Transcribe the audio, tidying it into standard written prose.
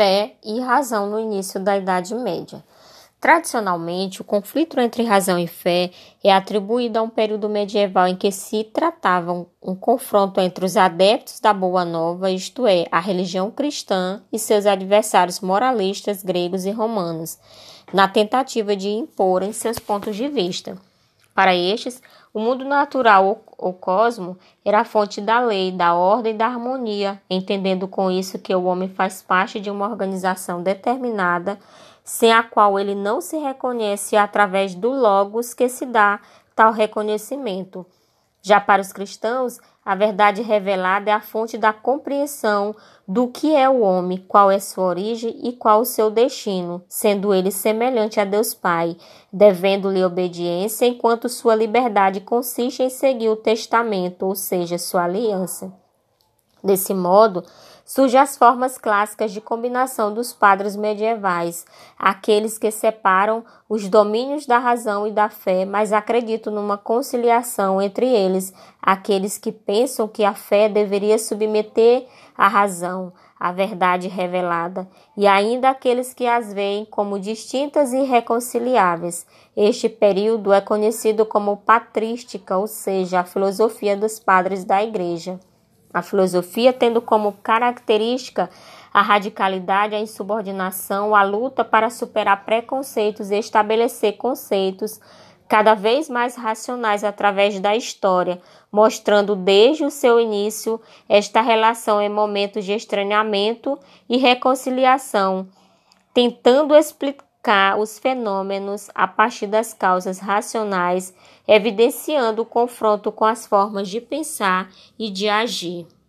fé e razão no início da Idade Média. Tradicionalmente, o conflito entre razão e fé é atribuído a um período medieval em que se tratava um confronto entre os adeptos da Boa Nova, isto é, a religião cristã, e seus adversários moralistas gregos e romanos, na tentativa de imporem seus pontos de vista. Para estes, o mundo natural ou cosmo era a fonte da lei, da ordem e da harmonia, entendendo com isso que o homem faz parte de uma organização determinada, sem a qual ele não se reconhece, através do logos que se dá tal reconhecimento. Já para os cristãos, a verdade revelada é a fonte da compreensão do que é o homem, qual é sua origem e qual o seu destino, sendo ele semelhante a Deus Pai, devendo-lhe obediência, enquanto sua liberdade consiste em seguir o testamento, ou seja, sua aliança. Desse modo, surgem as formas clássicas de combinação dos padrões medievais, aqueles que separam os domínios da razão e da fé, mas acreditam numa conciliação entre eles, aqueles que pensam que a fé deveria submeter à razão, à verdade revelada, e ainda aqueles que as veem como distintas e irreconciliáveis. Este período é conhecido como patrística, ou seja, a filosofia dos padres da Igreja. A filosofia tendo como característica a radicalidade, a insubordinação, a luta para superar preconceitos e estabelecer conceitos cada vez mais racionais através da história, mostrando desde o seu início esta relação em momentos de estranhamento e reconciliação, tentando explicar os fenômenos a partir das causas racionais, evidenciando o confronto com as formas de pensar e de agir.